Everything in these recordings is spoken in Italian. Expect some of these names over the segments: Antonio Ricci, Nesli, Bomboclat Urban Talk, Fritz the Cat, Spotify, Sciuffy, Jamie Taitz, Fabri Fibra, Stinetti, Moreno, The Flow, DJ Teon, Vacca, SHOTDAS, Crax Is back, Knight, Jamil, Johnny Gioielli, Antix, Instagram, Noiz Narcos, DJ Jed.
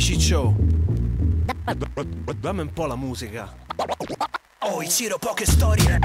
ciccio, dammi un po' la musica. Oh, in giro poche storie.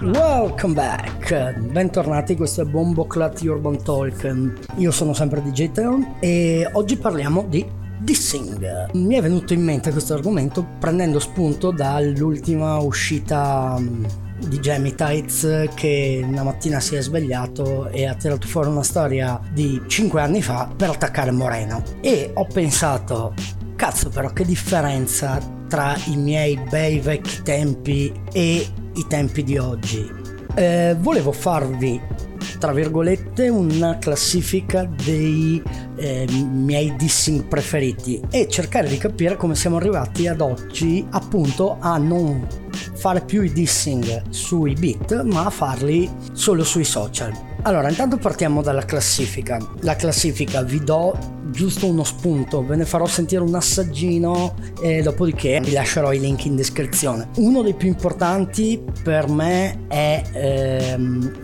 Welcome back, bentornati, questo è Bomboclat Urban Talk. Io sono sempre DJ Teon e oggi parliamo di dissing. Mi è venuto in mente questo argomento prendendo spunto dall'ultima uscita di Jamie Taitz, che una mattina si è svegliato e ha tirato fuori una storia di 5 anni fa per attaccare Moreno, e ho pensato, cazzo, però che differenza tra i miei bei vecchi tempi e i tempi di oggi. Volevo farvi, tra virgolette, una classifica dei miei dissing preferiti e cercare di capire come siamo arrivati ad oggi, appunto, a non fare più i dissing sui beat ma a farli solo sui social. Allora, intanto partiamo dalla classifica. La classifica, vi do giusto uno spunto, ve ne farò sentire un assaggino e dopodiché vi lascerò i link in descrizione. Uno dei più importanti per me è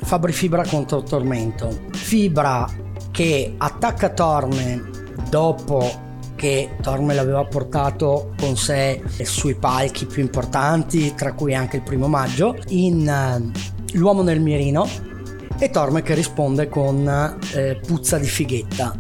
Fabri Fibra contro Tormento. Fibra che attacca Torme dopo che Torme l'aveva portato con sé sui palchi più importanti, tra cui anche il primo maggio, in L'uomo nel mirino, e Torme che risponde con puzza di fighetta.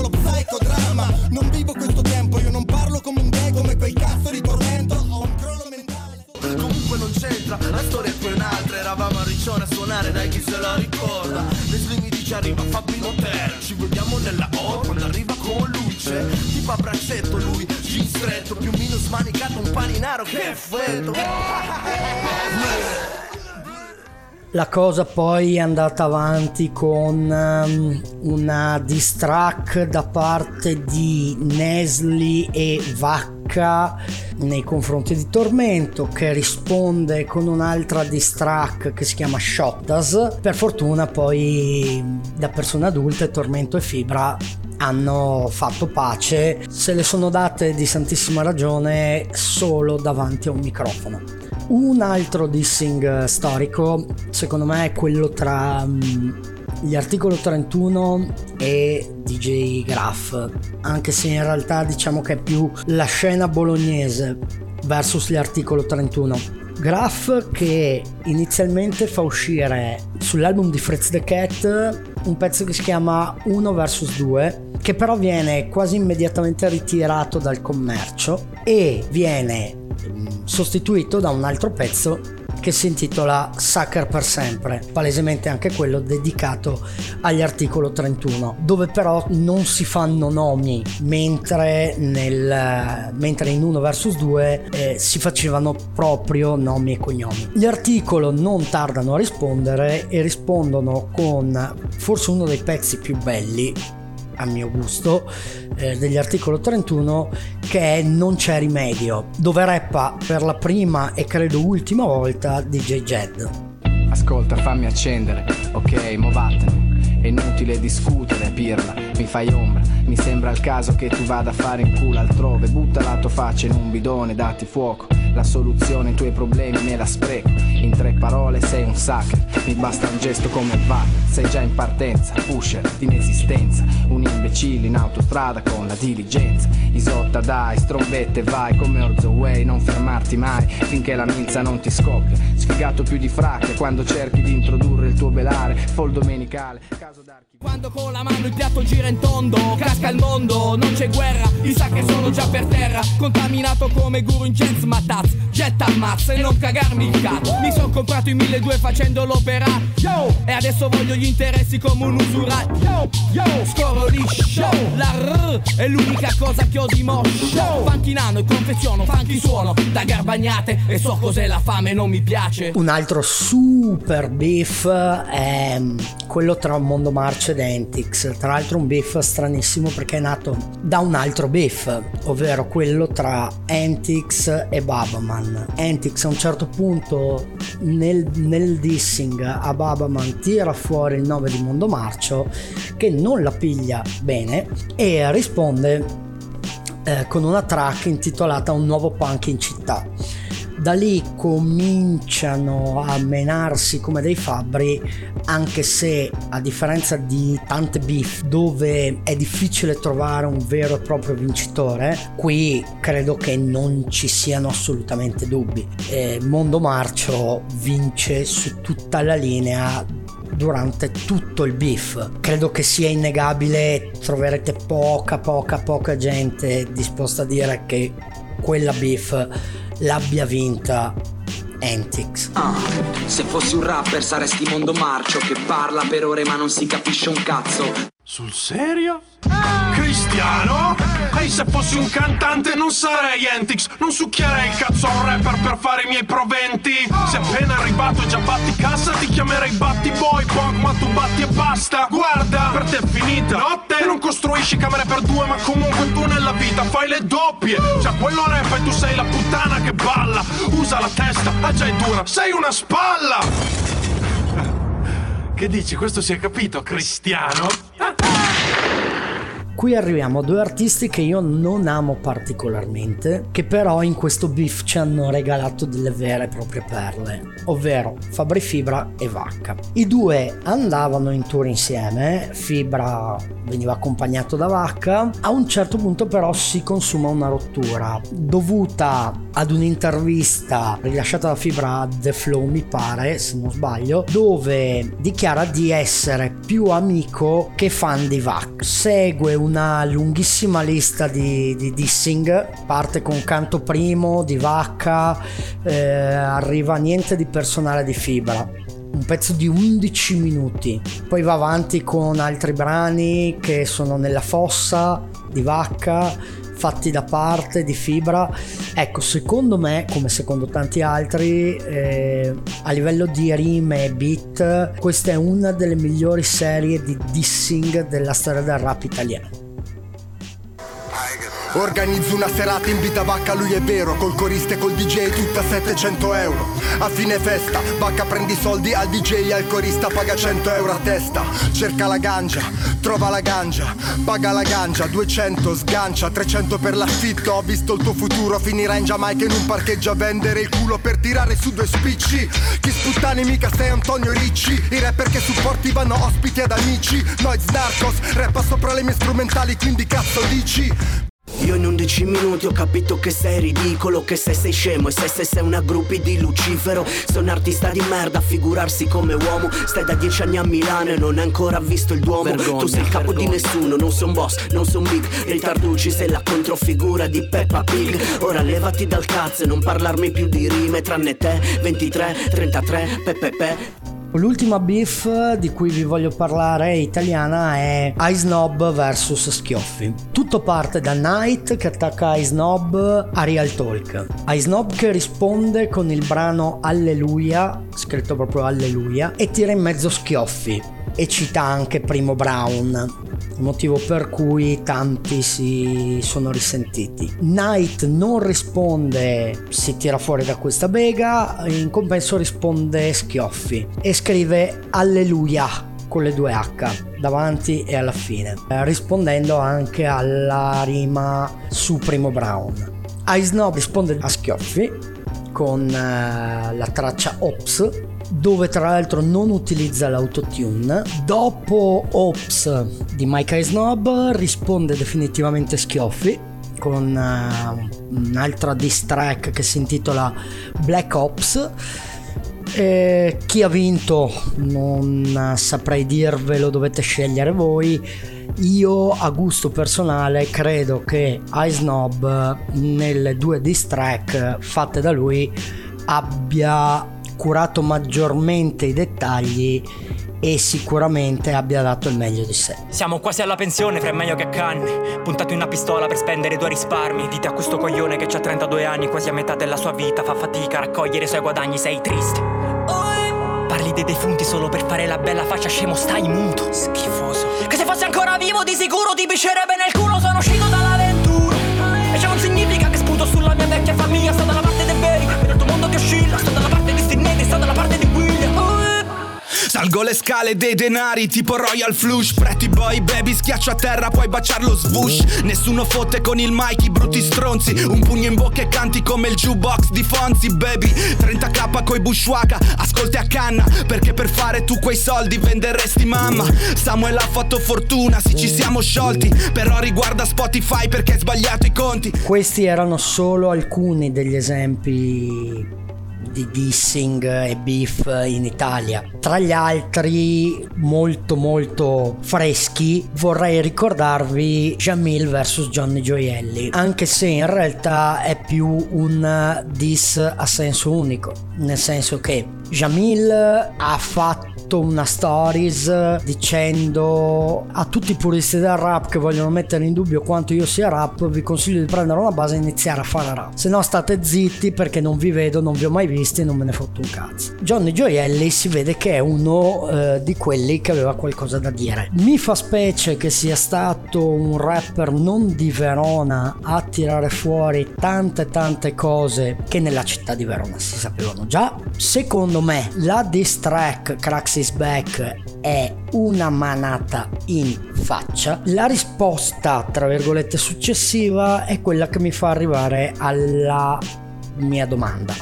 Lo psicodramma, non vivo questo tempo, io non parlo come un gay, come quei cazzo di Tormento, ho un crollo mentale. Comunque non c'entra, la storia è poi un'altra, eravamo a Riccione a suonare, dai chi se la ricorda. Nesli mi dice arriva Fabri Hotel, ci vogliamo nella O, quando arriva con luce, tipo a braccetto lui, jean stretto, più o meno smanicato, un paninaro che è freddo. La cosa poi è andata avanti con una diss track da parte di Nesli e Vacca nei confronti di Tormento, che risponde con un'altra diss track che si chiama SHOTDAS. Per fortuna poi da persone adulte Tormento e Fibra hanno fatto pace, se le sono date di santissima ragione solo davanti a un microfono. Un altro dissing storico secondo me è quello tra gli Articolo 31 e DJ Graf, anche se in realtà diciamo che è più la scena bolognese versus gli Articolo 31. Graf che inizialmente fa uscire sull'album di Fritz the Cat un pezzo che si chiama 1 vs 2, che però viene quasi immediatamente ritirato dal commercio e viene sostituito da un altro pezzo che si intitola Sucker per sempre, palesemente anche quello dedicato agli Articolo 31, dove però non si fanno nomi, mentre in 1 vs 2 si facevano proprio nomi e cognomi. Gli Articolo non tardano a rispondere e rispondono con forse uno dei pezzi più belli a mio gusto degli Articolo 31, che è Non c'è rimedio, dove rappa per la prima e credo ultima volta DJ Jed. Ascolta, fammi accendere, ok, mo vattene, è inutile discutere, pirla, mi fai ombra, mi sembra il caso che tu vada a fare in culo altrove, butta la tua faccia in un bidone, datti fuoco, la soluzione ai tuoi problemi me la spreco, in 3 parole sei un sucker, mi basta un gesto come va, sei già in partenza, pusher d'inesistenza, un imbecille in autostrada con la diligenza, isotta dai, strombette vai come Orzo Way, non fermarti mai finché la milza non ti scoppia, sfigato più di fracche quando cerchi di introdurre il tuo belare, fall domenicale, caso d'archi. Quando con la mano il piatto gira in tondo, casca il mondo, non c'è guerra, i sacchi sono già per terra, contaminato come guru in jazz matato. Getta ammazza e non cagarmi il cazzo. Mi son comprato i 1200 facendo l'opera, yo! E adesso voglio gli interessi come un usurato, yo! Yo! Scorro lì, show! La R è l'unica cosa che ho di moscio. Panchinano e confeziono, fanchi suono da garbagnate, e so cos'è la fame, non mi piace. Un altro super beef è quello tra Mondomarcio ed Antix. Tra l'altro un beef stranissimo perché è nato da un altro beef, ovvero quello tra Antix e Bar Man. Antix a un certo punto nel dissing a Bar Man tira fuori il nome di Mondomarcio, che non la piglia bene e risponde con una track intitolata Un nuovo punk in città. da lì cominciano a menarsi come dei fabbri, anche se a differenza di tante beef dove è difficile trovare un vero e proprio vincitore, qui credo che non ci siano assolutamente dubbi. Mondomarcio vince su tutta la linea durante tutto il beef, credo che sia innegabile. Troverete poca gente disposta a dire che quella beef l'abbia vinta Antix. Ah, se fossi un rapper saresti Mondomarcio che parla per ore ma non si capisce un cazzo. Sul serio? Cristiano? Ehi, se fossi un cantante non sarei Antix, non succhierei il cazzo a un rapper per fare i miei proventi. Se appena arrivato e già batti cassa ti chiamerei Batti Boy Punk, ma tu batti e basta. Guarda, per te è finita notte, non costruisci camere per due, ma comunque tu nella vita fai le doppie. Già quello rap e tu sei la puttana che balla. Usa la testa, ah già è dura, sei una spalla. Che dici? Questo si è capito, Cristiano? Qui arriviamo a due artisti che io non amo particolarmente, che però in questo beef ci hanno regalato delle vere e proprie perle, ovvero Fabri Fibra e Vacca. I due andavano in tour insieme, Fibra veniva accompagnato da Vacca. A un certo punto però si consuma una rottura dovuta ad un'intervista rilasciata da Fibra a The Flow, mi pare, se non sbaglio, dove dichiara di essere più amico che fan di Vacca. Segue una lunghissima lista di dissing, parte con Canto Primo di Vacca, arriva Niente di Personale di Fibra, un pezzo di 11 minuti, poi va avanti con altri brani che sono Nella Fossa di Vacca, Fatti da Parte di Fibra. Ecco, secondo me, come secondo tanti altri, a livello di rime e beat, questa è una delle migliori serie di dissing della storia del rap italiano. Organizzo una serata in vita Vacca, lui è vero, col corista e col DJ tutta 700 euro. A fine festa Vacca prende i soldi al DJ, al corista paga 100 euro a testa. Cerca la ganja, trova la ganja, paga la ganja, 200 sgancia, 300 per l'affitto. Ho visto il tuo futuro, finirà in Giamaica in un parcheggio a vendere il culo per tirare su due spicci. Chi sputtani mica sei Antonio Ricci, i rapper che supporti vanno ospiti ad amici. Noiz Narcos rappa sopra le mie strumentali, quindi cazzo dici? Io in 11 minuti ho capito che sei ridicolo, che se sei scemo e se sei una groupie di Lucifero. Sei un artista di merda, figurarsi come uomo. Stai da 10 anni a Milano e non hai ancora visto il Duomo. Vergogna, tu sei il capo di nessuno, non sei un boss, non sei un big. Ritarducci, sei la controfigura di Peppa Pig. Ora levati dal cazzo e non parlarmi più di rime, tranne te, 23, 33, pepepe. L'ultima beef di cui vi voglio parlare italiana è I Snob vs Sciuffy. Tutto parte da Knight che attacca I Snob a Real Talk. I Snob che risponde con il brano Alleluia, scritto proprio Alleluia, e tira in mezzo Sciuffy e cita anche Primo Brown, motivo per cui tanti si sono risentiti. Knight non risponde, si tira fuori da questa bega, in compenso risponde Sciuffy e scrive Alleluia con le due H davanti e alla fine, rispondendo anche alla rima su Primo Brown. I Snob risponde a Sciuffy con la traccia Ops, dove tra l'altro non utilizza l'autotune. Dopo Ops di Mike I Snob risponde definitivamente Sciuffy con un'altra diss track che si intitola Black Ops. Chi ha vinto non saprei dirvelo, dovete scegliere voi. Io a gusto personale credo che I Snob nelle due diss track fatte da lui abbia curato maggiormente i dettagli e sicuramente abbia dato il meglio di sé. Siamo quasi alla pensione, fra il meglio che canne, puntato in una pistola per spendere i tuoi risparmi. Dite a questo coglione che c'ha 32 anni, quasi a metà della sua vita, fa fatica a raccogliere i suoi guadagni, sei triste. Parli dei defunti solo per fare la bella faccia, scemo stai muto. Schifoso. Che se fossi ancora vivo di sicuro ti piscerebbe nel culo, sono uscito dall'avventura. E ciò non significa che sputo sulla mia vecchia famiglia, sto dalla parte dei veri, per il tuo mondo che oscilla, sto dalla parte di Stinetti, sto dalla parte di William. Salgo le scale dei denari tipo Royal Flush. Pretty boy baby schiaccio a terra poi baciarlo swoosh. Nessuno fotte con il mic i brutti stronzi. Un pugno in bocca e canti come il jukebox di Fonzi baby. 30k coi bushwaka, ascolti a canna. Perché per fare tu quei soldi venderesti mamma. Samuel ha fatto fortuna, sì ci siamo sciolti. Però riguarda Spotify perché hai sbagliato i conti. Questi erano solo alcuni degli esempi di dissing e beef in Italia. Tra gli altri molto molto freschi vorrei ricordarvi Jamil vs Johnny Gioielli, anche se in realtà è più un diss a senso unico, nel senso che Jamil ha fatto una stories dicendo a tutti i puristi del rap che vogliono mettere in dubbio quanto io sia rap, vi consiglio di prendere una base e iniziare a fare rap, se no state zitti perché non vi vedo, non vi ho mai visti e non me ne fotto un cazzo. Johnny Gioielli si vede che è uno di quelli che aveva qualcosa da dire. Mi fa specie che sia stato un rapper non di Verona a tirare fuori tante cose che nella città di Verona si sapevano già. Secondo me la diss track Crax Is back è una manata in faccia. La risposta tra virgolette successiva è quella che mi fa arrivare alla mia domanda.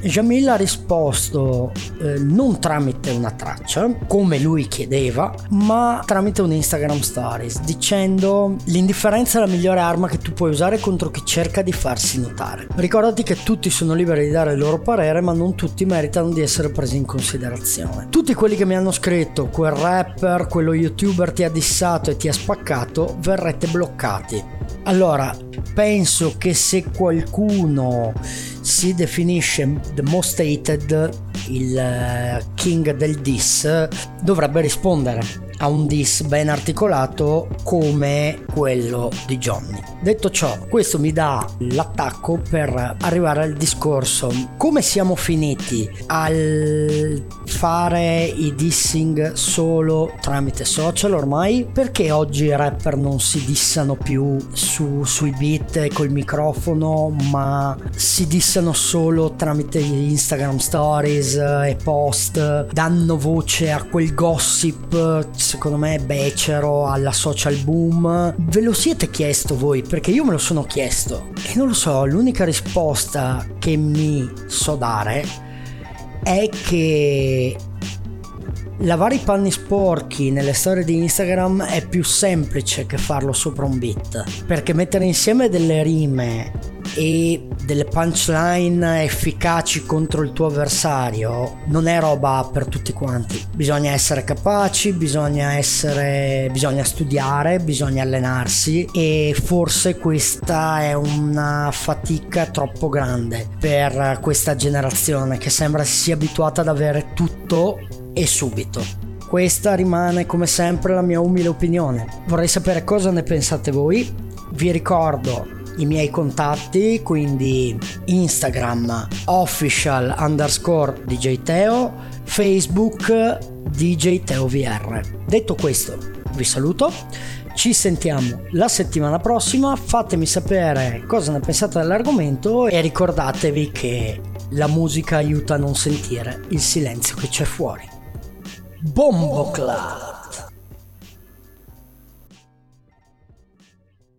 Jamil ha risposto non tramite una traccia come lui chiedeva, ma tramite un Instagram Stories, dicendo: l'indifferenza è la migliore arma che tu puoi usare contro chi cerca di farsi notare. Ricordati che tutti sono liberi di dare il loro parere, ma non tutti meritano di essere presi in considerazione. Tutti quelli che mi hanno scritto quel rapper, quello youtuber ti ha dissato e ti ha spaccato, verrete bloccati. Allora, penso che se qualcuno si definisce the most hated, il king del diss, dovrebbe rispondere a un diss ben articolato come quello di Johnny. Detto ciò, questo mi dà l'attacco per arrivare al discorso come siamo finiti al fare i dissing solo tramite social ormai. Perché oggi i rapper non si dissano più sui beat e col microfono, ma si dissano solo tramite Instagram stories e post, danno voce a quel gossip secondo me becero, alla social boom. Ve lo siete chiesto voi? Perché io me lo sono chiesto e non lo so, l'unica risposta che mi so dare è che lavare i panni sporchi nelle storie di Instagram è più semplice che farlo sopra un beat, perché mettere insieme delle rime e delle punchline efficaci contro il tuo avversario non è roba per tutti quanti. Bisogna essere capaci, bisogna studiare, bisogna allenarsi, e forse questa è una fatica troppo grande per questa generazione che sembra si sia abituata ad avere tutto e subito. Questa rimane come sempre la mia umile opinione. Vorrei sapere cosa ne pensate voi. Vi ricordo i miei contatti, quindi Instagram official_DJTeo, Facebook DJTeoVR. Detto questo, vi saluto, ci sentiamo la settimana prossima, fatemi sapere cosa ne pensate dell'argomento e ricordatevi che la musica aiuta a non sentire il silenzio che c'è fuori. Bombocla!